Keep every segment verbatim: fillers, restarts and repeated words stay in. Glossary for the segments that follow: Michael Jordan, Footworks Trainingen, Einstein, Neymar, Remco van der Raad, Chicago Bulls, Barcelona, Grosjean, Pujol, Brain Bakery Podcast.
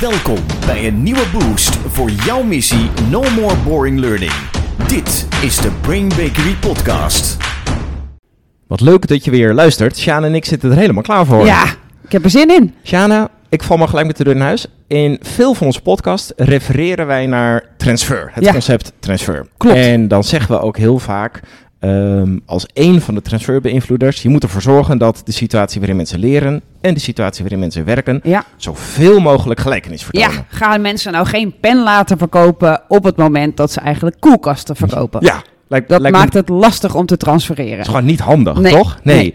Welkom bij een nieuwe boost voor jouw missie No More Boring Learning. Dit is de Brain Bakery Podcast. Wat leuk dat je weer luistert. Sjana en ik zitten er helemaal klaar voor. Ja, ik heb er zin in. Sjana, ik val maar gelijk met de deur in huis. In veel van onze podcast refereren wij naar transfer. Het ja. concept transfer. Klopt. En dan zeggen we ook heel vaak... Um, als één van de transferbeïnvloeders. Je moet ervoor zorgen dat de situatie waarin mensen leren en de situatie waarin mensen werken ja. zoveel mogelijk gelijkenis vertonen. Ja, gaan mensen nou geen pen laten verkopen op het moment dat ze eigenlijk koelkasten verkopen? Ja, lijkt, dat lijkt maakt me... het lastig om te transfereren. Het is gewoon niet handig, nee. toch? Nee. nee.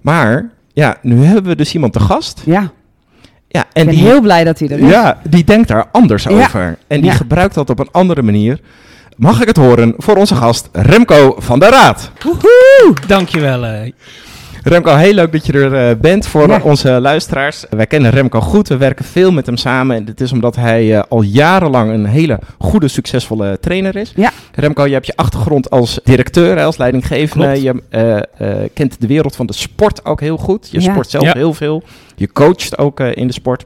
Maar ja, nu hebben we dus iemand te gast. Ja. Ja, en ik ben die, heel blij dat hij er is. Ja, die denkt daar anders ja. over en die ja. gebruikt dat op een andere manier. Mag ik het horen voor onze gast Remco van der Raad. Woehoe! Dankjewel. Uh. Remco, heel leuk dat je er uh, bent voor ja. onze luisteraars. Wij kennen Remco goed, we werken veel met hem samen. En dit is omdat hij uh, al jarenlang een hele goede, succesvolle trainer is. Ja. Remco, je hebt je achtergrond als directeur, als leidinggevende. Je uh, uh, kent de wereld van de sport ook heel goed. Je ja. sport zelf ja. heel veel. Je coacht ook uh, in de sport.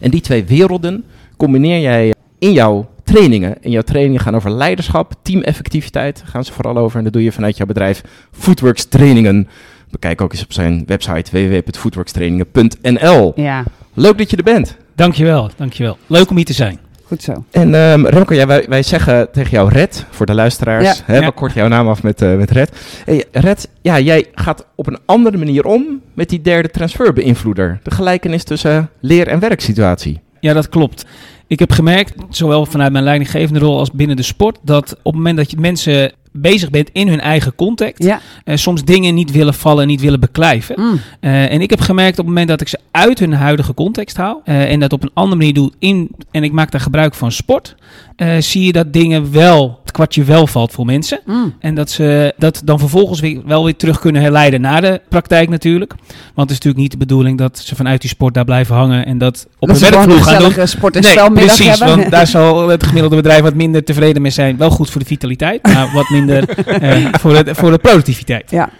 En die twee werelden combineer jij in jouw... trainingen. En jouw trainingen gaan over leiderschap, teameffectiviteit. Gaan ze vooral over. En dat doe je vanuit jouw bedrijf Footworks Trainingen. Bekijk ook eens op zijn website w w w punt footworks trainingen punt n l. Ja. Leuk dat je er bent. Dankjewel, dankjewel. Leuk om hier te zijn. Goed zo. En um, Remco, ja, wij, wij zeggen tegen jou Red, voor de luisteraars. Ja. Hè, ja. We korten jouw naam af met, uh, met Red. Hey, Red, ja, jij gaat op een andere manier om met die derde transferbeïnvloeder. De gelijkenis tussen uh, leer- en werksituatie. Ja, dat klopt. Ik heb gemerkt, zowel vanuit mijn leidinggevende rol als binnen de sport, dat op het moment dat je mensen bezig bent in hun eigen context, ja. uh, soms dingen niet willen vallen en niet willen beklijven. Mm. Uh, en ik heb gemerkt op het moment dat ik ze uit hun huidige context haal uh, en dat op een andere manier doe in, en ik maak daar gebruik van sport, uh, zie je dat dingen wel, het kwartje wel valt voor mensen. Mm. En dat ze dat dan vervolgens weer, wel weer terug kunnen herleiden naar de praktijk natuurlijk. Want het is natuurlijk niet de bedoeling dat ze vanuit die sport daar blijven hangen en dat op dat hun werkvloer gaan doen. Sport en nee, precies, hebben. Want daar zal het gemiddelde bedrijf wat minder tevreden mee zijn. Wel goed voor de vitaliteit, maar wat minder uh, voor, de, voor de productiviteit. Ja.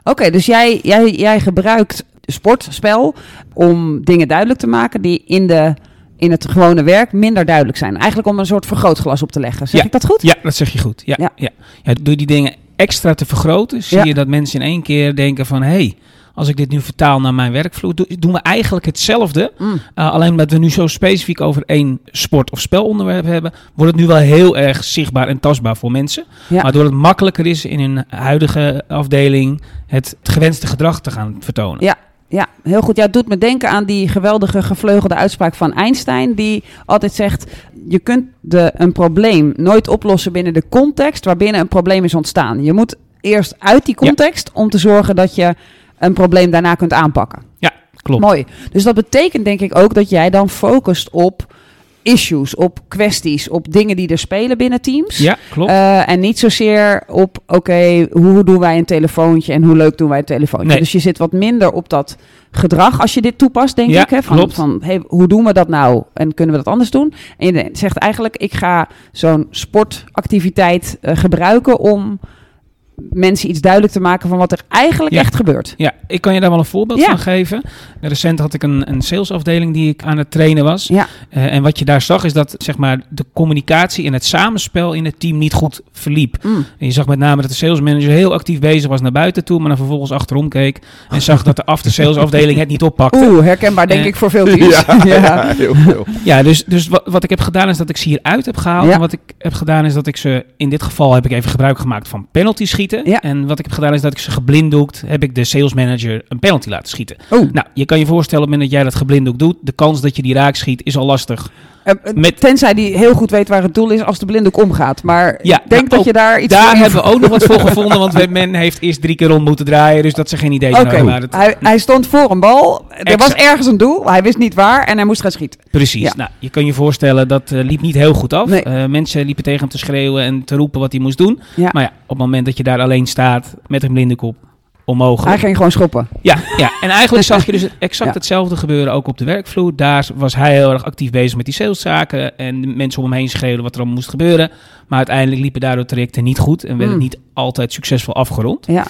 Oké, okay, dus jij, jij, jij gebruikt sportspel om dingen duidelijk te maken die in, de, in het gewone werk minder duidelijk zijn. Eigenlijk om een soort vergrootglas op te leggen. Zeg ja. ik dat goed? Ja, dat zeg je goed. Ja, ja. Ja. Ja, door die dingen extra te vergroten zie ja. je dat mensen in één keer denken van... hey, als ik dit nu vertaal naar mijn werkvloer, doen we eigenlijk hetzelfde. Mm. Uh, alleen omdat we nu zo specifiek over één sport- of spelonderwerp hebben, wordt het nu wel heel erg zichtbaar en tastbaar voor mensen. Ja. Maar door het makkelijker is in hun huidige afdeling het gewenste gedrag te gaan vertonen. Ja. Ja, heel goed. Ja, het doet me denken aan die geweldige gevleugelde uitspraak van Einstein, die altijd zegt, je kunt de, een probleem nooit oplossen binnen de context waarbinnen een probleem is ontstaan. Je moet eerst uit die context ja. om te zorgen dat je een probleem daarna kunt aanpakken. Ja, klopt. Mooi. Dus dat betekent denk ik ook dat jij dan focust op issues, op kwesties, op dingen die er spelen binnen teams. Ja, klopt. Uh, en niet zozeer op, oké, okay, hoe doen wij een telefoontje en hoe leuk doen wij een telefoontje. Nee. Dus je zit wat minder op dat gedrag als je dit toepast, denk ja, ik. Hè? Van, klopt. Van, hey, hoe doen we dat nou en kunnen we dat anders doen? En je zegt eigenlijk, ik ga zo'n sportactiviteit uh, gebruiken om mensen iets duidelijk te maken van wat er eigenlijk ja. echt gebeurt. Ja, ik kan je daar wel een voorbeeld ja. van geven. Recent had ik een, een salesafdeling die ik aan het trainen was. Ja. Uh, en wat je daar zag is dat zeg maar de communicatie en het samenspel in het team niet goed verliep. Mm. En je zag met name dat de salesmanager heel actief bezig was naar buiten toe, maar dan vervolgens achterom keek en zag dat de aftersalesafdeling het niet oppakte. Oeh, herkenbaar denk uh, ik voor veel teams. Ja, ja. heel veel. Ja, dus, dus wat, wat ik heb gedaan is dat ik ze hieruit heb gehaald. Ja. En wat ik heb gedaan is dat ik ze, in dit geval heb ik even gebruik gemaakt van penalty schieten. Ja. En wat ik heb gedaan is dat ik ze geblinddoekt, heb ik de salesmanager een penalty laten schieten. Oh. Nou, je kan je voorstellen op het moment dat jij dat geblinddoekt doet, de kans dat je die raak schiet is al lastig. Uh, Met... Tenzij die heel goed weet waar het doel is als de blinddoek omgaat. Maar ik ja, denk nou, dat ook, je daar iets Daar hebben we ook nog wat voor gevonden, want men heeft eerst drie keer rond moeten draaien, dus dat ze geen idee okay. hadden. Het... Hij, hij stond voor een bal, er exact. was ergens een doel, hij wist niet waar en hij moest gaan schieten. Precies, ja. nou, je kan je voorstellen, dat uh, liep niet heel goed af. Nee. Uh, mensen liepen tegen hem te schreeuwen en te roepen wat hij moest doen. Ja. Maar ja, op het moment dat je daar alleen staat met een blinde kop, onmogelijk. Hij ging gewoon schoppen. Ja, ja. En eigenlijk zag je dus exact ja. hetzelfde gebeuren ook op de werkvloer. Daar was hij heel erg actief bezig met die saleszaken en de mensen om hem heen schreeuwden wat er allemaal moest gebeuren. Maar uiteindelijk liepen daardoor trajecten niet goed en werd mm. het niet altijd succesvol afgerond. Ja.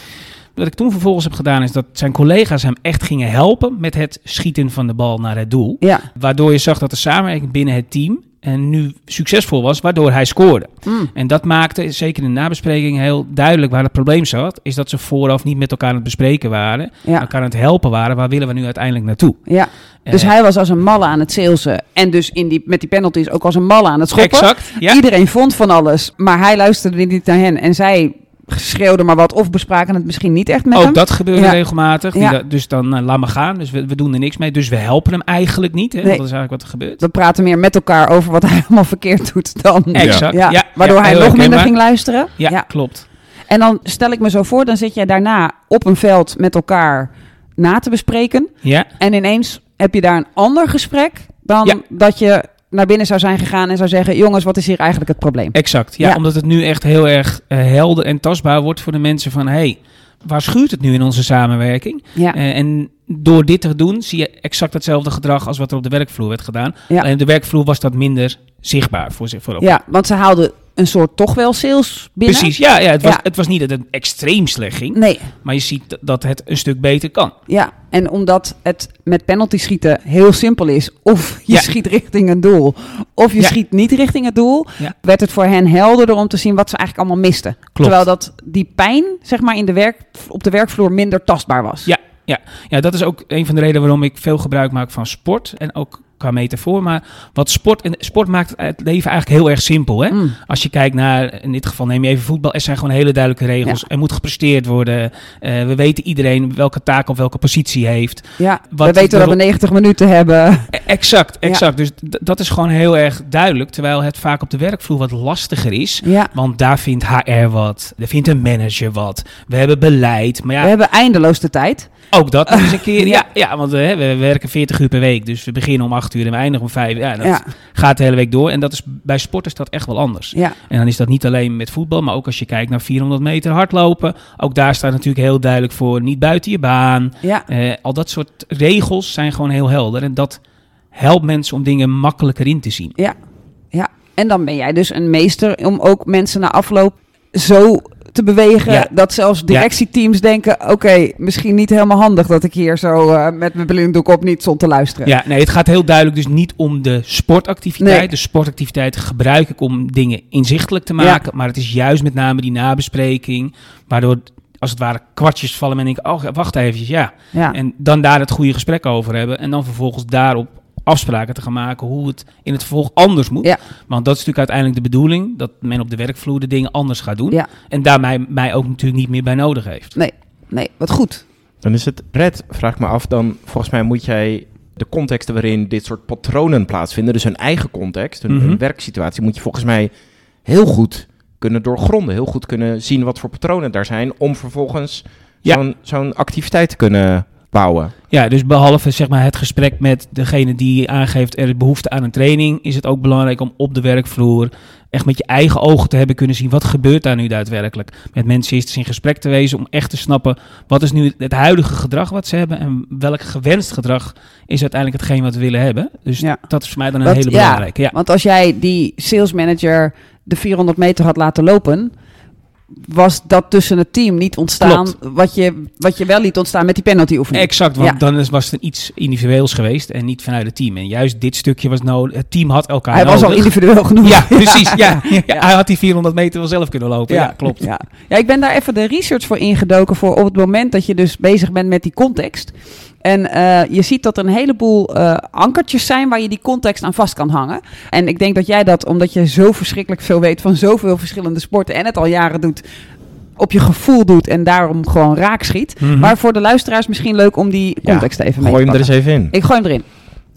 Wat ik toen vervolgens heb gedaan is dat zijn collega's hem echt gingen helpen met het schieten van de bal naar het doel. Ja. Waardoor je zag dat de samenwerking binnen het team en nu succesvol was, waardoor hij scoorde. Mm. En dat maakte, zeker in de nabespreking, heel duidelijk waar het probleem zat. Is dat ze vooraf niet met elkaar aan het bespreken waren. Ja. Elkaar aan het helpen waren. Waar willen we nu uiteindelijk naartoe? Ja. Uh, dus hij was als een malle aan het salesen. En dus in die, met die penalties ook als een malle aan het schoppen. Exact, ja. Iedereen vond van alles. Maar hij luisterde niet naar hen. En zij schreeuwden maar wat of bespraken het misschien niet echt met ook hem. Ook dat gebeurde ja. regelmatig. Ja. Da- dus dan uh, laat me gaan. Dus we, we doen er niks mee. Dus we helpen hem eigenlijk niet. Hè? Nee. Dat is eigenlijk wat er gebeurt. We praten meer met elkaar over wat hij allemaal verkeerd doet dan. Exact. Ja. Ja. Ja. Waardoor ja, hij nog minder ging luisteren. Ja, ja, klopt. En dan stel ik me zo voor, dan zit jij daarna op een veld met elkaar na te bespreken. Ja. En ineens heb je daar een ander gesprek dan ja. dat je naar binnen zou zijn gegaan en zou zeggen, jongens, wat is hier eigenlijk het probleem? Exact, ja, ja. Omdat het nu echt heel erg uh, helder en tastbaar wordt voor de mensen van, hé, hey, waar schuurt het nu in onze samenwerking? Ja. Uh, en door dit te doen zie je exact hetzelfde gedrag als wat er op de werkvloer werd gedaan. Ja. Alleen op de werkvloer was dat minder zichtbaar voor zich. Voor ja, want ze haalden een soort toch wel sales binnen. Precies, ja, ja, het was, ja. het was niet dat het extreem slecht ging. Nee. Maar je ziet dat het een stuk beter kan. Ja, en omdat het met penalty schieten heel simpel is. Of je ja. schiet richting een doel, of je ja. schiet niet richting het doel. Ja. Werd het voor hen helderder om te zien wat ze eigenlijk allemaal misten. Klopt. Terwijl dat die pijn, zeg maar, in de werk, op de werkvloer minder tastbaar was. Ja. Ja, ja, dat is ook een van de redenen waarom ik veel gebruik maak van sport en ook qua metafoor. Maar wat sport, en sport maakt het leven eigenlijk heel erg simpel. Hè? Mm. Als je kijkt naar, in dit geval neem je even voetbal, er zijn gewoon hele duidelijke regels. Ja. Er moet gepresteerd worden. Uh, we weten iedereen welke taak of welke positie heeft. Ja, wat we weten daarop, dat we negentig minuten hebben. Exact, exact. Ja. Dus d- dat is gewoon heel erg duidelijk. Terwijl het vaak op de werkvloer wat lastiger is. Ja. Want daar vindt H R wat. Daar vindt een manager wat. We hebben beleid. Maar ja, we hebben eindeloos de tijd. Ook dat nog eens een keer. Ja, ja, want we, we werken veertig uur per week. Dus we beginnen om acht uur en we eindigen om vijf uur. Ja, dat ja. gaat de hele week door. En dat is, bij sport is dat echt wel anders. Ja. En dan is dat niet alleen met voetbal. Maar ook als je kijkt naar vierhonderd meter hardlopen. Ook daar staat natuurlijk heel duidelijk voor. Niet buiten je baan. Ja. Uh, al dat soort regels zijn gewoon heel helder. En dat helpt mensen om dingen makkelijker in te zien. Ja, ja. En dan ben jij dus een meester om ook mensen na afloop zo te bewegen, ja. dat zelfs directieteams ja. denken, oké, okay, misschien niet helemaal handig dat ik hier zo uh, met mijn blinddoek op niet stond te luisteren. Ja, nee, het gaat heel duidelijk dus niet om de sportactiviteit. Nee. De sportactiviteit gebruik ik om dingen inzichtelijk te maken, ja. maar het is juist met name die nabespreking, waardoor als het ware kwartjes vallen en denk ik, oh, wacht eventjes, ja. ja. En dan daar het goede gesprek over hebben en dan vervolgens daarop afspraken te gaan maken hoe het in het vervolg anders moet. Ja. Want dat is natuurlijk uiteindelijk de bedoeling, dat men op de werkvloer de dingen anders gaat doen. Ja. En daar mij, mij ook natuurlijk niet meer bij nodig heeft. Nee, nee, wat goed. Dan is het, Red, vraag me af, dan volgens mij moet jij de contexten waarin dit soort patronen plaatsvinden, dus hun eigen context, hun, mm-hmm. hun werksituatie, moet je volgens mij heel goed kunnen doorgronden, heel goed kunnen zien wat voor patronen daar zijn, om vervolgens ja. zo'n, zo'n activiteit te kunnen bouwen. Ja, dus behalve zeg maar het gesprek met degene die aangeeft er behoefte aan een training, is het ook belangrijk om op de werkvloer echt met je eigen ogen te hebben kunnen zien wat gebeurt daar nu daadwerkelijk. Met mensen eerst eens in gesprek te wezen om echt te snappen wat is nu het huidige gedrag wat ze hebben en welk gewenst gedrag is uiteindelijk hetgeen wat we willen hebben. Dus ja. dat is voor mij dan een dat, hele belangrijke. Ja, ja. Want als jij die sales manager de vierhonderd meter had laten lopen, was dat tussen het team niet ontstaan wat je, wat je wel liet ontstaan met die penalty-oefening. Exact, want ja. dan was het iets individueels geweest en niet vanuit het team. En juist dit stukje was nodig. Het team had elkaar Hij nodig. was al individueel genoeg. Ja, precies. Ja. Ja. Ja. Hij had die vierhonderd meter wel zelf kunnen lopen. Ja, ja klopt. Ja. ja, ik ben daar even de research voor ingedoken voor op het moment dat je dus bezig bent met die context. En uh, je ziet dat er een heleboel uh, ankertjes zijn waar je die context aan vast kan hangen. En ik denk dat jij dat, omdat je zo verschrikkelijk veel weet van zoveel verschillende sporten en het al jaren doet, op je gevoel doet en daarom gewoon raak schiet. Mm-hmm. Maar voor de luisteraars misschien leuk om die context ja, even mee te pakken. Gooi hem er eens even in. Ik gooi hem erin.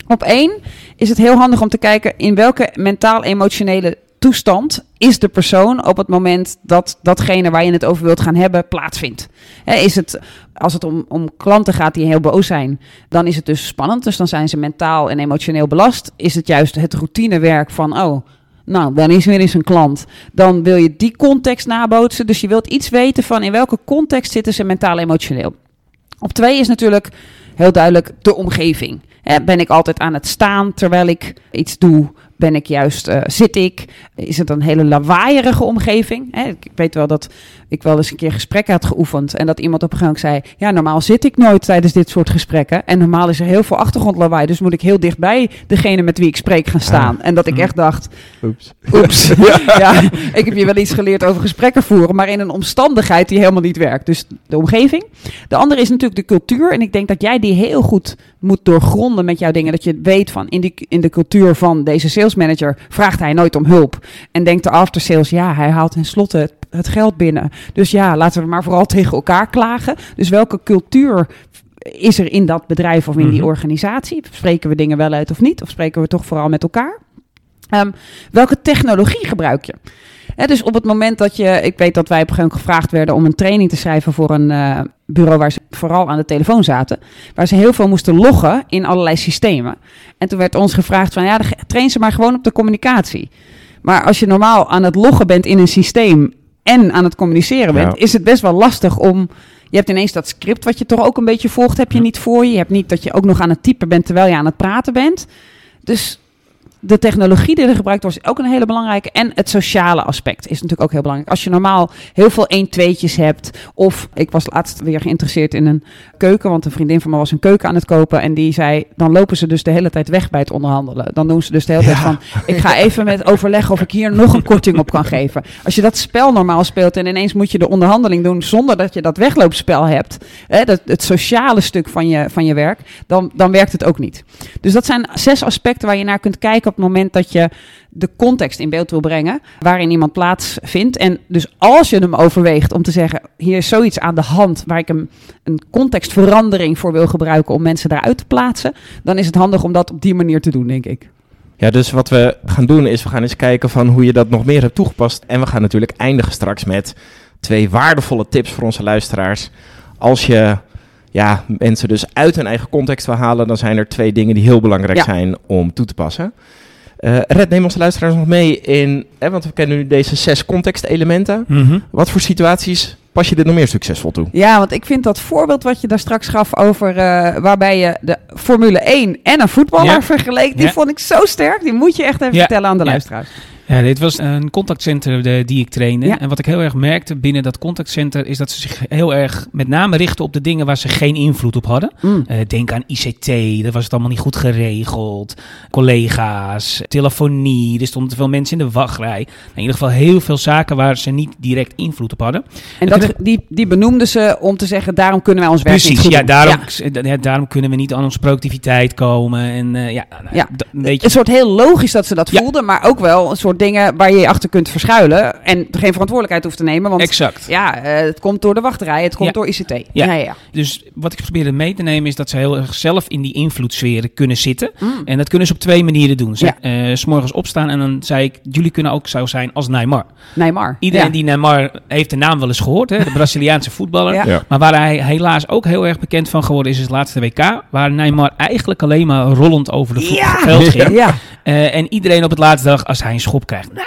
Op één is het heel handig om te kijken in welke mentaal-emotionele toestand is de persoon op het moment dat datgene waar je het over wilt gaan hebben plaatsvindt. He, is het, als het om, om klanten gaat die heel boos zijn, dan is het dus spannend. Dus dan zijn ze mentaal en emotioneel belast. Is het juist het routinewerk van, oh, nou, dan is weer eens een klant. Dan wil je die context nabootsen. Dus je wilt iets weten van in welke context zitten ze mentaal en emotioneel. Op twee is natuurlijk heel duidelijk de omgeving. He, ben ik altijd aan het staan terwijl ik iets doe? Ben ik juist, uh, zit ik? Is het een hele lawaaierige omgeving? Hè, ik weet wel dat ik wel eens een keer gesprekken had geoefend en dat iemand op een gegeven moment zei, ja, normaal zit ik nooit tijdens dit soort gesprekken. En normaal is er heel veel achtergrondlawaai, dus moet ik heel dichtbij degene met wie ik spreek gaan staan. Ah. En dat ik echt dacht, oeps. oeps. ja. ja, ik heb je wel iets geleerd over gesprekken voeren, maar in een omstandigheid die helemaal niet werkt. Dus de omgeving. De andere is natuurlijk de cultuur. En ik denk dat jij die heel goed moet doorgronden met jouw dingen. Dat je weet van, in, die, in de cultuur van deze salesmanager vraagt hij nooit om hulp. En denkt de after sales, ja, hij haalt tenslotte het, het geld binnen. Dus ja, laten we maar vooral tegen elkaar klagen. Dus welke cultuur is er in dat bedrijf of in die organisatie? Spreken we dingen wel uit of niet? Of spreken we toch vooral met elkaar? Um, welke technologie gebruik je? He, dus op het moment dat je... Ik weet dat wij op een gegeven moment gevraagd werden om een training te schrijven voor een uh, bureau waar ze vooral aan de telefoon zaten. Waar ze heel veel moesten loggen in allerlei systemen. En toen werd ons gevraagd van ja, train ze maar gewoon op de communicatie. Maar als je normaal aan het loggen bent in een systeem en aan het communiceren bent, ja, is het best wel lastig om... Je hebt ineens dat script wat je toch ook een beetje volgt, heb je niet voor je. Je hebt niet dat je ook nog aan het typen bent terwijl je aan het praten bent. Dus... De technologie die er gebruikt wordt is ook een hele belangrijke. En het sociale aspect is natuurlijk ook heel belangrijk. Als je normaal heel veel een-tweetjes hebt. Of ik was laatst weer geïnteresseerd in een keuken. Want een vriendin van me was een keuken aan het kopen. En die zei, dan lopen ze dus de hele tijd weg bij het onderhandelen. Dan doen ze dus de hele tijd ja. van, ik ga even met overleggen of ik hier nog een korting op kan geven. Als je dat spel normaal speelt en ineens moet je de onderhandeling doen zonder dat je dat wegloopspel hebt. Hè, dat, het sociale stuk van je, van je werk. Dan, dan werkt het ook niet. Dus dat zijn zes aspecten waar je naar kunt kijken op het moment dat je de context in beeld wil brengen waarin iemand plaatsvindt. En dus als je hem overweegt om te zeggen, hier is zoiets aan de hand waar ik hem een contextverandering voor wil gebruiken om mensen daaruit te plaatsen, dan is het handig om dat op die manier te doen, denk ik. Ja, dus wat we gaan doen is, we gaan eens kijken van hoe je dat nog meer hebt toegepast. En we gaan natuurlijk eindigen straks met twee waardevolle tips voor onze luisteraars. Als je ja, mensen dus uit hun eigen context wil halen, dan zijn er twee dingen die heel belangrijk ja. zijn om toe te passen. Uh, Red, neem onze luisteraars nog mee in, hè, want we kennen nu deze zes contextelementen. Mm-hmm. Wat voor situaties pas je dit nog meer succesvol toe? Ja, want ik vind dat voorbeeld wat je daar straks gaf over uh, waarbij je de Formule één en een voetballer ja. vergeleek, die ja. vond ik zo sterk. Die moet je echt even ja. vertellen aan de ja. luisteraars. Ja, dit was een contactcenter de, die ik trainde. Ja. En wat ik heel erg merkte binnen dat contactcenter is dat ze zich heel erg met name richten op de dingen waar ze geen invloed op hadden. Mm. Uh, denk aan I C T, daar was het allemaal niet goed geregeld. Collega's, telefonie, er stonden te veel mensen in de wachtrij. Nou, in ieder geval heel veel zaken waar ze niet direct invloed op hadden. En dat, dat, die, die benoemden ze om te zeggen, daarom kunnen wij ons werk precies, niet goed ja, daarom, ja. ja, daarom kunnen we niet aan onze productiviteit komen. En, uh, ja, nou, ja. D- een beetje... Een soort heel logisch dat ze dat ja. voelden, maar ook wel een soort dingen waar je je achter kunt verschuilen en geen verantwoordelijkheid hoeft te nemen, want exact. ja, uh, het komt door de wachtrij, het komt ja. door I C T. Ja. Ja, ja. Dus wat ik probeerde mee te nemen is dat ze heel erg zelf in die invloedssferen kunnen zitten mm. en dat kunnen ze op twee manieren doen. Ze ja. uh, 's morgens opstaan en dan zei ik, jullie kunnen ook zo zijn als Neymar. Neymar. Iedereen ja. die Neymar heeft de naam wel eens gehoord, hè, de Braziliaanse voetballer, ja. Ja. maar waar hij helaas ook heel erg bekend van geworden is, is het laatste W K, waar Neymar eigenlijk alleen maar rollend over de vo- ja. veld ging. Ja. Uh, en iedereen op het laatste dag, als hij een schop krijgt... Nah.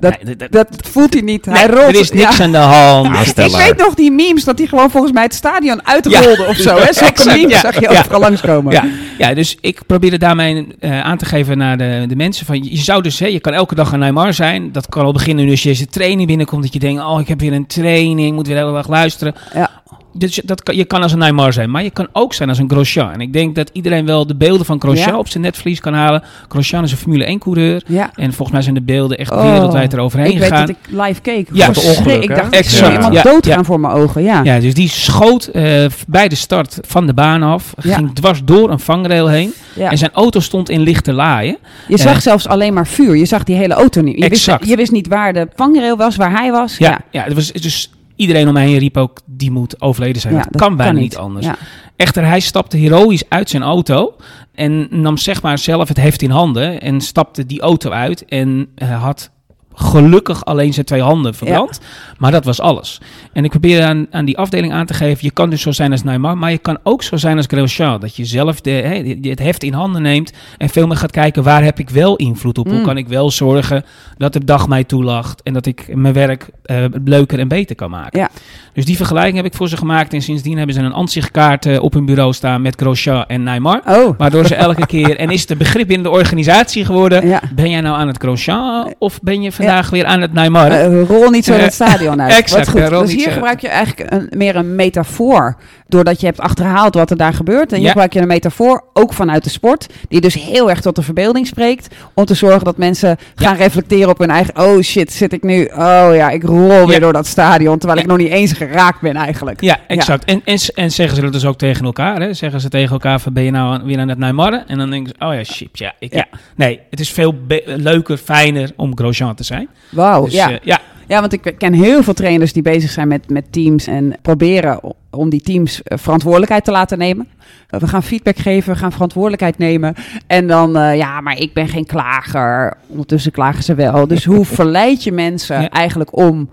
Dat, nee, dat, dat voelt hij niet. Nee, hij rolt. Er is niks ja. aan de hand. Nou, ik weet nog die memes dat hij gewoon volgens mij het stadion uitrolde ja. of zo. Hè? Zulke memes ja. zag je ja. overal langskomen. Ja. ja, dus ik probeerde daarmee uh, aan te geven naar de, de mensen. Van, je zou dus, hè, je kan elke dag een Neymar zijn. Dat kan al beginnen als je eens de training binnenkomt. Dat je denkt, oh, ik heb weer een training. Moet weer de hele dag luisteren. Ja. Dus dat kan, je kan als een Neymar zijn, maar je kan ook zijn als een Grosjean. En ik denk dat iedereen wel de beelden van Grosjean ja. op zijn netvlies kan halen. Grosjean is een Formule één-coureur. Ja. En volgens mij zijn de beelden echt oh. wereldwijd eroverheen ik gegaan. Ik weet dat ik live keek. Ja, het ongeluk, ik dacht, ik zou iemand ja. doodgaan ja. voor mijn ogen. Ja, ja dus die schoot uh, bij de start van de baan af. Ging ja. dwars door een vangrail heen. Ja. En zijn auto stond in lichte laaien. Je uh, zag zelfs alleen maar vuur. Je zag die hele auto niet. Je, wist, je wist niet waar de vangrail was, waar hij was. Ja, ja. ja het was dus... Iedereen om mij heen riep ook, die moet overleden zijn. Ja, dat, dat kan bijna kan niet anders. Ja. Echter, hij stapte heroïs uit zijn auto en nam zeg maar zelf het heft in handen en stapte die auto uit en uh, had gelukkig alleen zijn twee handen verbrand. Ja. Maar dat was alles. En ik probeer aan, aan die afdeling aan te geven... je kan dus zo zijn als Neymar... maar je kan ook zo zijn als Grosjean. Dat je zelf de, he, het heft in handen neemt... en veel meer gaat kijken... waar heb ik wel invloed op? Mm. Hoe kan ik wel zorgen dat de dag mij toelacht... en dat ik mijn werk uh, leuker en beter kan maken? Ja. Dus die vergelijking heb ik voor ze gemaakt... en sindsdien hebben ze een ansichtkaart uh, op hun bureau staan... met Grosjean en Neymar. Oh. Waardoor ze elke keer... en is het een begrip in de organisatie geworden... Ja. Ben jij nou aan het Grosjean... of ben je vandaag... Ja. weer aan het Neymar. Uh, rol niet zo uh, het stadion uit. Exact, wat goed. Uh, dus hier gebruik je eigenlijk een, meer een metafoor. Doordat je hebt achterhaald wat er daar gebeurt. En ja. je gebruik je een metafoor, ook vanuit de sport. Die dus heel erg tot de verbeelding spreekt. Om te zorgen dat mensen ja. gaan reflecteren op hun eigen... Oh shit, zit ik nu... Oh ja, ik rol ja. weer door dat stadion. Terwijl ja. ik nog niet eens geraakt ben eigenlijk. Ja, exact. Ja. En, en, en zeggen ze dat dus ook tegen elkaar. Hè? Zeggen ze tegen elkaar van... Ben je nou aan, weer aan het Neymar? En dan denken ze... Oh ja, shit, ja. Ik, ja. ja. Nee, het is veel be- leuker, fijner om Grosjean te zijn. Wauw, dus, ja. Uh, ja. Ja, want ik ken heel veel trainers die bezig zijn met, met teams... en proberen om die teams verantwoordelijkheid te laten nemen. We gaan feedback geven, we gaan verantwoordelijkheid nemen. En dan, uh, ja, maar ik ben geen klager. Ondertussen klagen ze wel. Dus hoe verleid je mensen ja. eigenlijk om...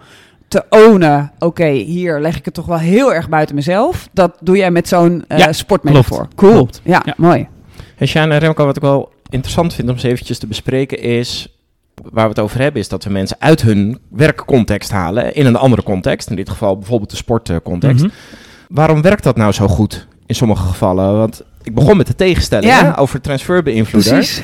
te ownen, oké, okay, hier leg ik het toch wel heel erg buiten mezelf. Dat doe jij met zo'n uh, ja, sportmetafoor. Klopt, cool. Klopt. Ja, ja, mooi. Hey, Sjaan en Remco, wat ik wel interessant vind om eens eventjes te bespreken is... waar we het over hebben is dat we mensen uit hun werkcontext halen... in een andere context, in dit geval bijvoorbeeld de sportcontext. Mm-hmm. Waarom werkt dat nou zo goed in sommige gevallen? Want ik begon met de tegenstelling ja. over transferbeïnvloeders.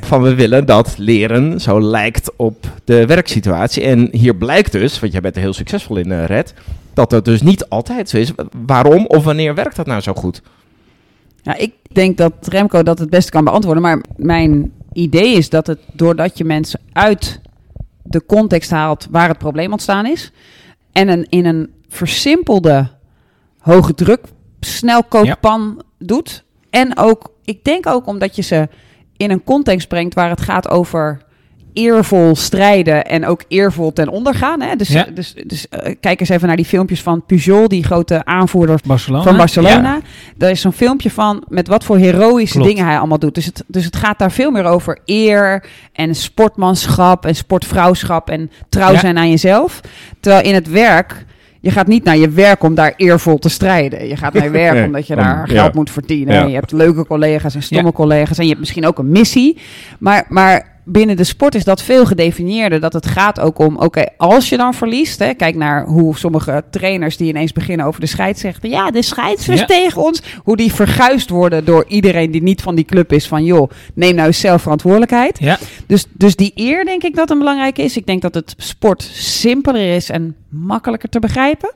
Van we willen dat leren zo lijkt op de werksituatie. En hier blijkt dus, want jij bent er heel succesvol in, uh, Red... dat dat dus niet altijd zo is. Waarom of wanneer werkt dat nou zo goed? Ja, ik denk dat Remco dat het beste kan beantwoorden, maar mijn... idee is dat het doordat je mensen uit de context haalt waar het probleem ontstaan is en een, in een versimpelde hoge druk snelkookpan ja. doet en ook, ik denk ook omdat je ze in een context brengt waar het gaat over eervol strijden en ook eervol ten onder gaan. Hè? Dus, ja. dus, dus uh, kijk eens even naar die filmpjes van Pujol, die grote aanvoerder Barcelona. van Barcelona. Ja. Daar is zo'n filmpje van met wat voor heroïsche Klopt. dingen hij allemaal doet. Dus het, dus het gaat daar veel meer over eer en sportmanschap en sportvrouwschap en trouw ja. zijn aan jezelf. Terwijl in het werk... Je gaat niet naar je werk om daar eervol te strijden. Je gaat naar je werk nee, omdat je om, daar geld ja. moet verdienen. Ja. Je hebt leuke collega's en stomme ja. collega's. En je hebt misschien ook een missie. Maar, maar binnen de sport is dat veel gedefinieerder. Dat het gaat ook om, oké, okay, als je dan verliest. Hè, kijk naar hoe sommige trainers die ineens beginnen over de scheidsrechter. Ja, de scheidsrechter ja. tegen ons. Hoe die verguisd worden door iedereen die niet van die club is. Van joh, neem nou eens zelf verantwoordelijkheid. Ja. Dus, dus die eer denk ik dat een belangrijke is. Ik denk dat het sport simpeler is en makkelijker te begrijpen.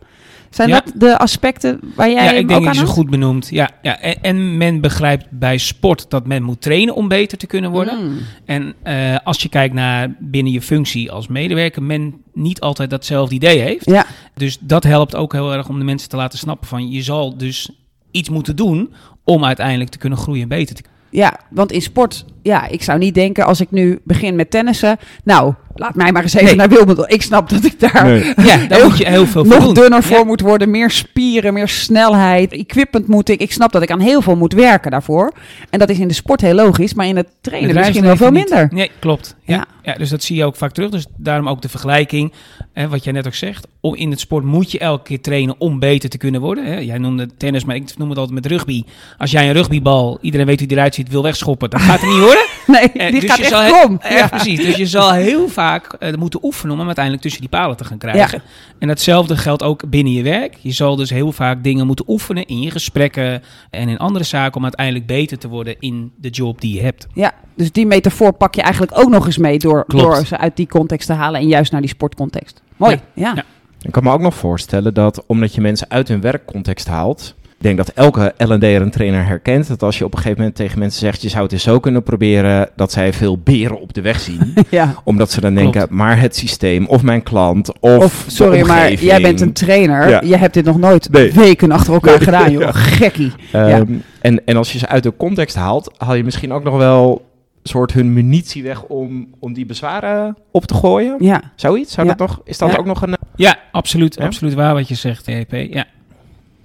Zijn ja. dat de aspecten waar jij ook aan Ja, ik denk dat je ze goed benoemt. Ja, ja. En, en men begrijpt bij sport dat men moet trainen om beter te kunnen worden. Mm. En uh, als je kijkt naar binnen je functie als medewerker... men niet altijd datzelfde idee heeft. Ja. Dus dat helpt ook heel erg om de mensen te laten snappen van... je zal dus iets moeten doen om uiteindelijk te kunnen groeien en beter te kunnen. Ja, want in sport, ja, ik zou niet denken als ik nu begin met tennissen... nou, laat mij maar eens even nee. naar Wilmington. Ik snap dat ik daar, nee. ja, daar heel, moet je heel veel nog doen. dunner voor ja. moet worden. Meer spieren, meer snelheid. Equipment moet ik. Ik snap dat ik aan heel veel moet werken daarvoor. En dat is in de sport heel logisch, maar in het trainen misschien wel veel niet. minder. Nee, klopt. Ja. Ja. Ja, dus dat zie je ook vaak terug. Dus daarom ook de vergelijking, hè, wat jij net ook zegt. Om, in het sport moet je elke keer trainen om beter te kunnen worden. Hè. Jij noemde tennis, maar ik noem het altijd met rugby. Als jij een rugbybal, iedereen weet hoe die eruit ziet, wil wegschoppen. Dat gaat het niet worden. Nee, die dus gaat echt zal, kom. Echt ja. precies. Dus je zal heel vaak uh, moeten oefenen om hem uiteindelijk tussen die palen te gaan krijgen. Ja. En datzelfde geldt ook binnen je werk. Je zal dus heel vaak dingen moeten oefenen in je gesprekken en in andere zaken om uiteindelijk beter te worden in de job die je hebt. Ja, dus die metafoor pak je eigenlijk ook nog eens mee door, door ze uit die context te halen en juist naar die sportcontext. Mooi, ja. ja. ja. Ik kan me ook nog voorstellen dat omdat je mensen uit hun werkcontext haalt... Ik denk dat elke L en D'er een trainer herkent... dat als je op een gegeven moment tegen mensen zegt... je zou het eens zo kunnen proberen... dat zij veel beren op de weg zien. Ja. Omdat ze dan denken... Klopt. maar het systeem of mijn klant of, of sorry, maar jij bent een trainer. Ja. Je hebt dit nog nooit nee. weken achter elkaar nee. gedaan, joh. Ja. Gekkie. Um, ja. en, en als je ze uit de context haalt... haal je misschien ook nog wel... soort hun munitie weg om, om die bezwaren op te gooien. Ja. Zoiets? Zou ja. dat nog, is dat ja. ook nog een... Ja, absoluut, ja? absoluut waar wat je zegt, J P. Ja.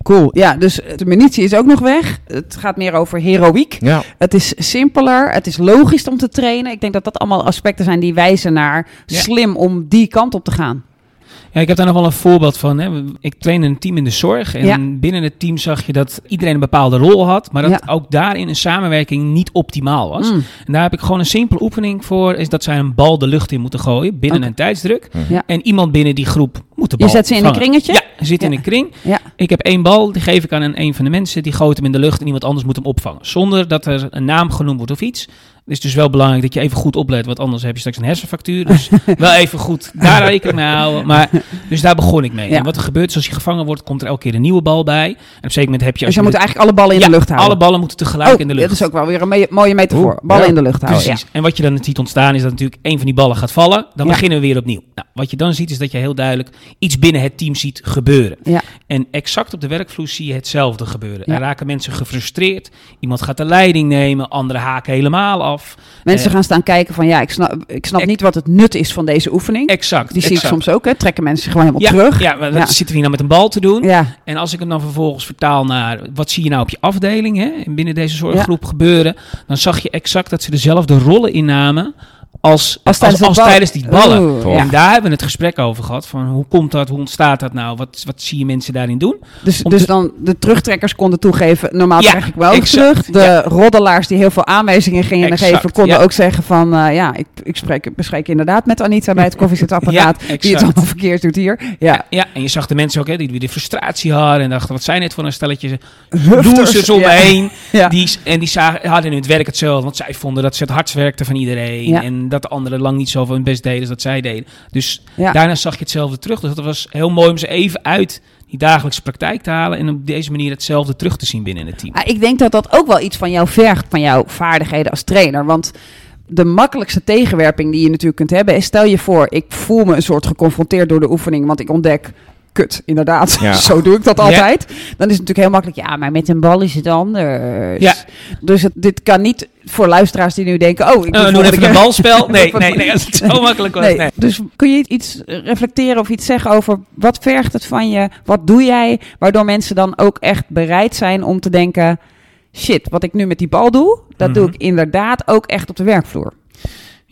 cool. Ja, dus de munitie is ook nog weg. Het gaat meer over heroïek. Ja. Het is simpeler. Het is logisch om te trainen. Ik denk dat dat allemaal aspecten zijn die wijzen naar ja. slim om die kant op te gaan. Ja, ik heb daar nog wel een voorbeeld van. Hè. Ik trainde een team in de zorg. En ja. binnen het team zag je dat iedereen een bepaalde rol had. Maar dat ja. ook daarin een samenwerking niet optimaal was. Mm. En daar heb ik gewoon een simpele oefening voor. Is dat zij een bal de lucht in moeten gooien. Binnen okay. een tijdsdruk. Mm. Ja. En iemand binnen die groep moet de bal Je zet ze in vangen. Een kringetje? Ja, ze zit ja. in een kring. Ja. Ik heb één bal. Die geef ik aan een van de mensen. Die gooit hem in de lucht. En iemand anders moet hem opvangen. Zonder dat er een naam genoemd wordt of iets. Het is dus wel belangrijk dat je even goed oplet, want anders heb je straks een hersenfractuur. Dus wel even goed daar rekening mee houden. Maar, dus daar begon ik mee. Ja. En wat er gebeurt is, als je gevangen wordt, komt er elke keer een nieuwe bal bij. En op een zeker moment heb je... Als dus je moet de... eigenlijk alle ballen in ja, de lucht houden. alle ballen moeten tegelijk oh, in de lucht. Dat is ook wel weer een me- mooie metafoor. O, ballen ja, in de lucht houden. Precies. Ja. En wat je dan ziet ontstaan, is dat natuurlijk één van die ballen gaat vallen. Dan ja. beginnen we weer opnieuw. Nou, wat je dan ziet, is dat je heel duidelijk iets binnen het team ziet gebeuren. Ja. En exact op de werkvloer zie je hetzelfde gebeuren. Ja. Er raken mensen gefrustreerd. Iemand gaat de leiding nemen, anderen haken helemaal af. Af. Mensen uh, gaan staan kijken van ja, ik snap, ik snap ex- niet wat het nut is van deze oefening. Exact. Die zie exact. ik soms ook, hè, trekken mensen gewoon helemaal ja, terug. Ja, maar ja. wat zitten we hier nou met een bal te doen? Ja. En als ik hem dan vervolgens vertaal naar wat zie je nou op je afdeling, hè, binnen deze zorggroep ja. gebeuren, dan zag je exact dat ze dezelfde rollen innamen als, als, tijdens, als, als tijdens die ballen. Oeh, ja. En daar hebben we het gesprek over gehad, van hoe komt dat, hoe ontstaat dat nou, wat, wat zie je mensen daarin doen? Dus, dus te... dan de terugtrekkers konden toegeven, normaal ja, krijg ik wel exact, terug. De ja. roddelaars die heel veel aanwijzingen gingen exact, geven, konden ja. ook zeggen van, uh, ja, ik, ik, spreek, ik bespreek inderdaad met Anita bij het koffiezetapparaat, ja, die het allemaal verkeerd doet hier. Ja. Ja, ja, en je zag de mensen ook, hè, die de frustratie hadden en dachten, wat zijn dit voor een stelletje losers om me heen. Ja. Die, en die zagen, hadden in het werk hetzelfde, want zij vonden dat ze het hardst werkten van iedereen. Ja. En dat de anderen lang niet zoveel hun best deden als dat zij deden. Dus ja. daarna zag je hetzelfde terug. Dus dat was heel mooi om ze even uit die dagelijkse praktijk te halen en op deze manier hetzelfde terug te zien binnen het team. Ah, ik denk dat dat ook wel iets van jou vergt, van jouw vaardigheden als trainer. Want de makkelijkste tegenwerping die je natuurlijk kunt hebben is, stel je voor, ik voel me een soort geconfronteerd door de oefening, want ik ontdek... Kut, inderdaad. Ja. Zo doe ik dat altijd. Ja. Dan is het natuurlijk heel makkelijk. Ja, maar met een bal is het anders. Ja. Dus het, dit kan niet voor luisteraars die nu denken... Oh, ik doe uh, even keer. een balspel. Nee, nee, nee, als het zo makkelijk was. Nee. Nee. Dus kun je iets reflecteren of iets zeggen over... Wat vergt het van je? Wat doe jij? Waardoor mensen dan ook echt bereid zijn om te denken... Shit, wat ik nu met die bal doe... Dat mm-hmm. doe ik inderdaad ook echt op de werkvloer.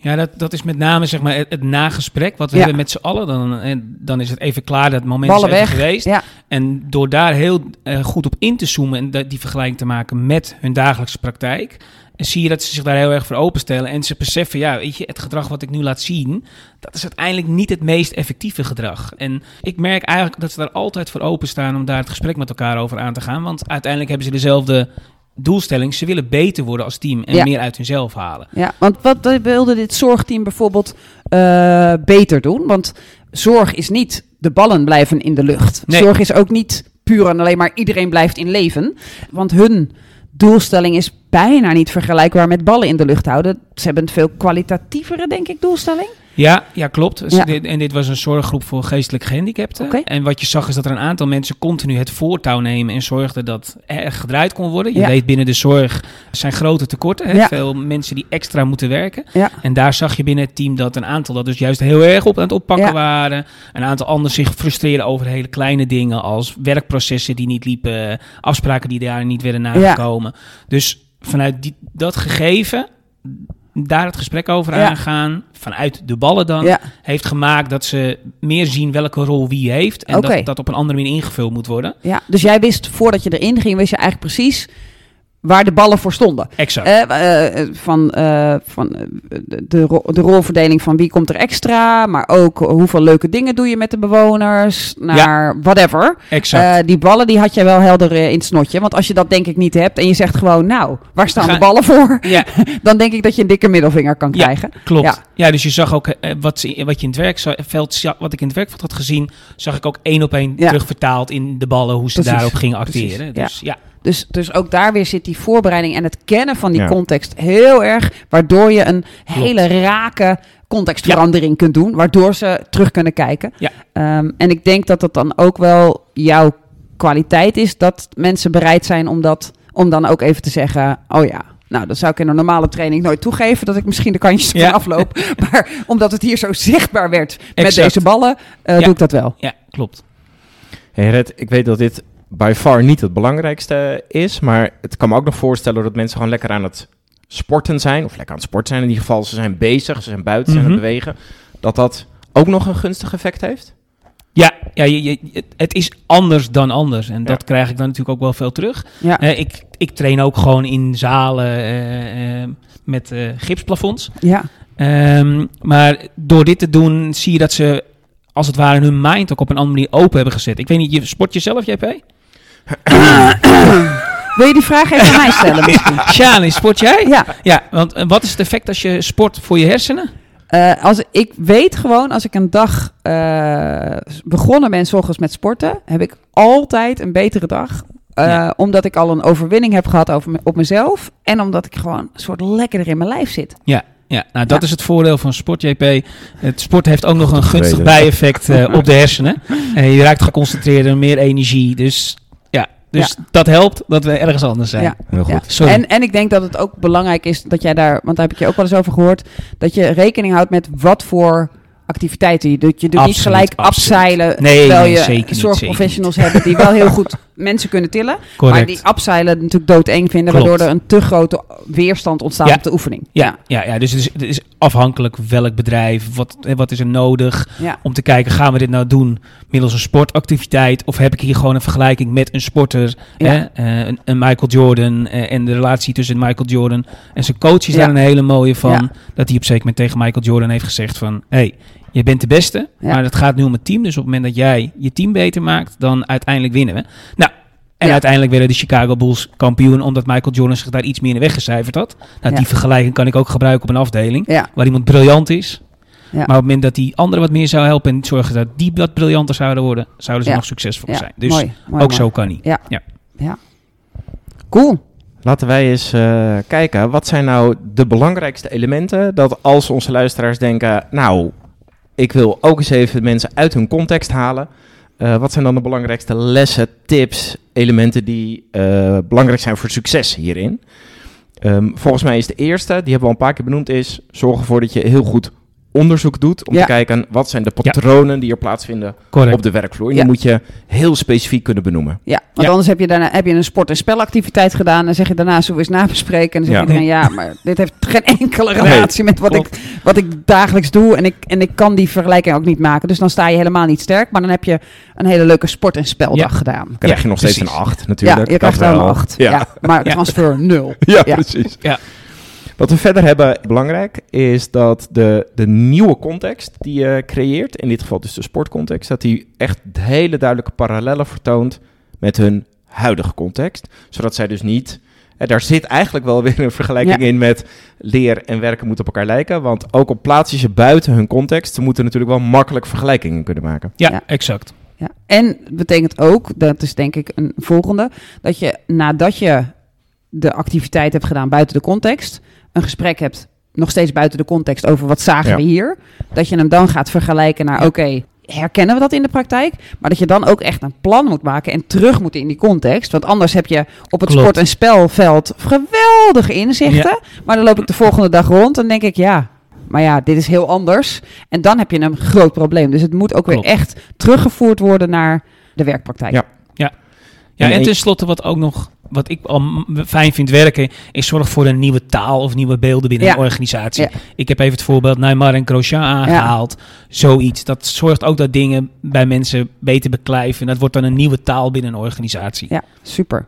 Ja, dat, dat is met name zeg maar, het, het nagesprek wat we ja. hebben met z'n allen. Dan, dan is het even klaar, dat moment Ballen is even weg. geweest. Ja. En door daar heel uh, goed op in te zoomen en de, die vergelijking te maken met hun dagelijkse praktijk... En zie je dat ze zich daar heel erg voor openstellen. En ze beseffen, ja, weet je, het gedrag wat ik nu laat zien... dat is uiteindelijk niet het meest effectieve gedrag. En ik merk eigenlijk dat ze daar altijd voor openstaan... om daar het gesprek met elkaar over aan te gaan. Want uiteindelijk hebben ze dezelfde... doelstelling, ze willen beter worden als team en ja. meer uit hunzelf halen. Ja, want wat wilde dit zorgteam bijvoorbeeld uh, beter doen? Want zorg is niet de ballen blijven in de lucht. Nee. Zorg is ook niet puur en alleen maar iedereen blijft in leven. Want hun doelstelling is bijna niet vergelijkbaar met ballen in de lucht houden. Ze hebben een veel kwalitatievere, denk ik, doelstelling. Ja, ja, klopt. Ja. En dit was een zorggroep voor geestelijk gehandicapten. Okay. En wat je zag is dat er een aantal mensen continu het voortouw nemen... en zorgden dat er gedraaid kon worden. Je ja. weet, binnen de zorg zijn grote tekorten. Hè? Ja. Veel mensen die extra moeten werken. Ja. En daar zag je binnen het team dat een aantal dat dus juist heel erg op aan het oppakken ja. waren. Een aantal anderen zich frustreren over hele kleine dingen... als werkprocessen die niet liepen, afspraken die daar niet werden nagekomen. Ja. Dus vanuit die, dat gegeven... daar het gesprek over ja. aangaan, vanuit de ballen dan, ja. heeft gemaakt dat ze meer zien welke rol wie heeft. En okay. dat dat op een andere manier ingevuld moet worden. Ja, dus jij wist, voordat je erin ging, wist je eigenlijk precies waar de ballen voor stonden. Exact. Uh, uh, van uh, van de, ro- de rolverdeling van wie komt er extra, maar ook hoeveel leuke dingen doe je met de bewoners, naar ja. whatever. Exact. Uh, die ballen die had jij wel helder in het snotje, want als je dat denk ik niet hebt en je zegt gewoon, nou, waar staan Ga- de ballen voor? Ja. Dan denk ik dat je een dikke middelvinger kan ja, krijgen. Klopt. Ja. ja, dus je zag ook uh, wat, wat je in het werkveld, wat ik in het werkveld had gezien, zag ik ook één op één ja. terugvertaald in de ballen, hoe ze Precies. daarop gingen acteren. Precies. Dus ja. ja. Dus, dus ook daar weer zit die voorbereiding en het kennen van die ja. context heel erg... waardoor je een Klopt. hele rake contextverandering ja. kunt doen... waardoor ze terug kunnen kijken. Ja. Um, en ik denk dat dat dan ook wel jouw kwaliteit is... dat mensen bereid zijn om, dat, om dan ook even te zeggen... oh ja, nou, dat zou ik in een normale training nooit toegeven... dat ik misschien de kantjes ervan ja. afloop. Maar omdat het hier zo zichtbaar werd met exact. deze ballen... Uh, ja. doe ik dat wel. Ja, klopt. Hey Red, ik weet dat dit... by far niet het belangrijkste is. Maar het kan me ook nog voorstellen dat mensen gewoon lekker aan het sporten zijn. Of lekker aan het sporten zijn in ieder geval. Ze zijn bezig, ze zijn buiten, ze mm-hmm. zijn aan het bewegen. Dat dat ook nog een gunstig effect heeft? Ja, ja je, je, het is anders dan anders. En ja. dat krijg ik dan natuurlijk ook wel veel terug. Ja. Uh, ik, ik train ook gewoon in zalen uh, uh, met uh, gipsplafonds. Ja. Um, maar door dit te doen zie je dat ze als het ware hun mind ook op een andere manier open hebben gezet. Ik weet niet, je sport jezelf, J P? Wil je die vraag even aan mij stellen? Shani, sport jij? Ja. ja. Want wat is het effect als je sport voor je hersenen? Uh, als ik weet gewoon, als ik een dag uh, begonnen ben 's ochtends met sporten, heb ik altijd een betere dag. Uh, ja. Omdat ik al een overwinning heb gehad over me, op mezelf. En omdat ik gewoon een soort lekkerder in mijn lijf zit. Ja. Ja, nou dat ja. is het voordeel van sport, J P. Het sport heeft ook nog een gunstig bijeffect uh, op de hersenen. Uh, je raakt geconcentreerder, meer energie. Dus, ja, dus ja. dat helpt dat we ergens anders zijn. Ja. Heel goed. Ja. En, en ik denk dat het ook belangrijk is dat jij daar, want daar heb ik je ook wel eens over gehoord, dat je rekening houdt met wat voor activiteiten je doet. Je doet absoluut, niet gelijk absoluut. Abseilen, nee, terwijl nee, je zorgprofessionals hebben die wel heel goed mensen kunnen tillen. Correct. Maar die abseilen natuurlijk doodeng vinden, klopt. Waardoor er een te grote weerstand ontstaat ja. op de oefening. Ja, ja. ja, ja dus het is, het is afhankelijk welk bedrijf, wat, wat is er nodig ja. om te kijken, gaan we dit nou doen middels een sportactiviteit of heb ik hier gewoon een vergelijking met een sporter, ja. hè? Uh, een, een Michael Jordan uh, en de relatie tussen Michael Jordan en zijn coach is ja. daar een hele mooie van, ja. dat hij op zeker moment tegen Michael Jordan heeft gezegd van, hé, hey, je bent de beste, ja. maar het gaat nu om het team. Dus op het moment dat jij je team beter maakt, dan uiteindelijk winnen we. Nou, en ja. uiteindelijk werden de Chicago Bulls kampioen, omdat Michael Jordan zich daar iets meer in de weg gecijferd had. Nou, ja. die vergelijking kan ik ook gebruiken op een afdeling, ja. waar iemand briljant is. Ja. Maar op het moment dat die anderen wat meer zou helpen en zorgen dat die wat briljanter zouden worden, zouden ze ja. nog succesvol ja. zijn. Dus mooi, mooi, ook mooi. Zo kan hij. Ja. Ja. Ja. Cool. Laten wij eens uh, kijken, wat zijn nou de belangrijkste elementen dat als onze luisteraars denken, nou, ik wil ook eens even mensen uit hun context halen. Uh, wat zijn dan de belangrijkste lessen, tips, elementen die uh, belangrijk zijn voor succes hierin? Um, volgens mij is de eerste, die hebben we al een paar keer benoemd, is zorg ervoor dat je heel goed onderzoek doet om ja. te kijken wat zijn de patronen ja. die er plaatsvinden correct. Op de werkvloer. En ja. die moet je heel specifiek kunnen benoemen. Ja, want ja. anders heb je, daarna, heb je een sport- en spelactiviteit gedaan en zeg je daarna zo eens nabespreken. En dan zeg je ja. dan ja, maar dit heeft geen enkele relatie nee. met wat ik, wat ik dagelijks doe. En ik, en ik kan die vergelijking ook niet maken. Dus dan sta je helemaal niet sterk. Maar dan heb je een hele leuke sport- en speldag ja. gedaan. Dan krijg je ja, nog precies. steeds een acht natuurlijk. Ja, je krijgt wel een acht. Ja. Ja, maar transfer ja. nul. Ja, ja, precies. Ja. Wat we verder hebben, belangrijk, is dat de, de nieuwe context die je creëert, in dit geval dus de sportcontext, dat die echt hele duidelijke parallellen vertoont met hun huidige context. Zodat zij dus niet, en daar zit eigenlijk wel weer een vergelijking ja. in met leer en werken moeten op elkaar lijken. Want ook op plaatsjes buiten hun context, ze moeten natuurlijk wel makkelijk vergelijkingen kunnen maken. Ja, ja. exact. Ja. En betekent ook, dat is denk ik een volgende, dat je nadat je de activiteit hebt gedaan buiten de context, een gesprek hebt, nog steeds buiten de context, over wat zagen ja. we hier. Dat je hem dan gaat vergelijken naar, ja. oké, okay, herkennen we dat in de praktijk? Maar dat je dan ook echt een plan moet maken en terug moet in die context. Want anders heb je op het Klopt. Sport- en spelveld geweldige inzichten. Ja. Maar dan loop ik de volgende dag rond en denk ik, ja, maar ja, dit is heel anders. En dan heb je een groot probleem. Dus het moet ook Klopt. Weer echt teruggevoerd worden naar de werkpraktijk. Ja, ja. ja en, en tenslotte wat ook nog, wat ik al fijn vind werken, is zorg voor een nieuwe taal of nieuwe beelden binnen ja. een organisatie. Ja. Ik heb even het voorbeeld Neymar en Grosjean aangehaald. Ja. Zoiets. Dat zorgt ook dat dingen bij mensen beter beklijven. Dat wordt dan een nieuwe taal binnen een organisatie. Ja, super.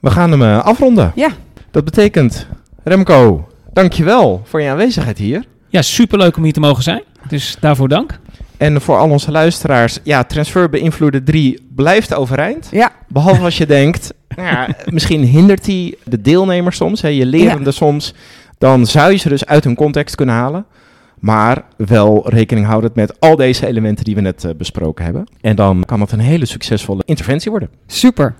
We gaan hem afronden. Ja. Dat betekent, Remco, dankjewel voor je aanwezigheid hier. Ja, superleuk om hier te mogen zijn. Dus daarvoor dank. En voor al onze luisteraars, ja, transfer beïnvloeden drie blijft overeind. Ja. Behalve als je denkt, nou ja, misschien hindert die de deelnemer soms, hè, je lerende ja. soms. Dan zou je ze dus uit hun context kunnen halen. Maar wel rekening houdend met al deze elementen die we net uh, besproken hebben. En dan kan het een hele succesvolle interventie worden. Super.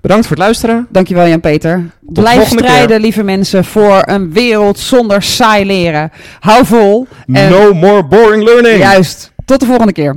Bedankt voor het luisteren. Dankjewel Jan-Peter. Tot Blijf strijden, keer. Lieve mensen, voor een wereld zonder saai leren. Hou vol. En no more boring learning. Juist. Tot de volgende keer.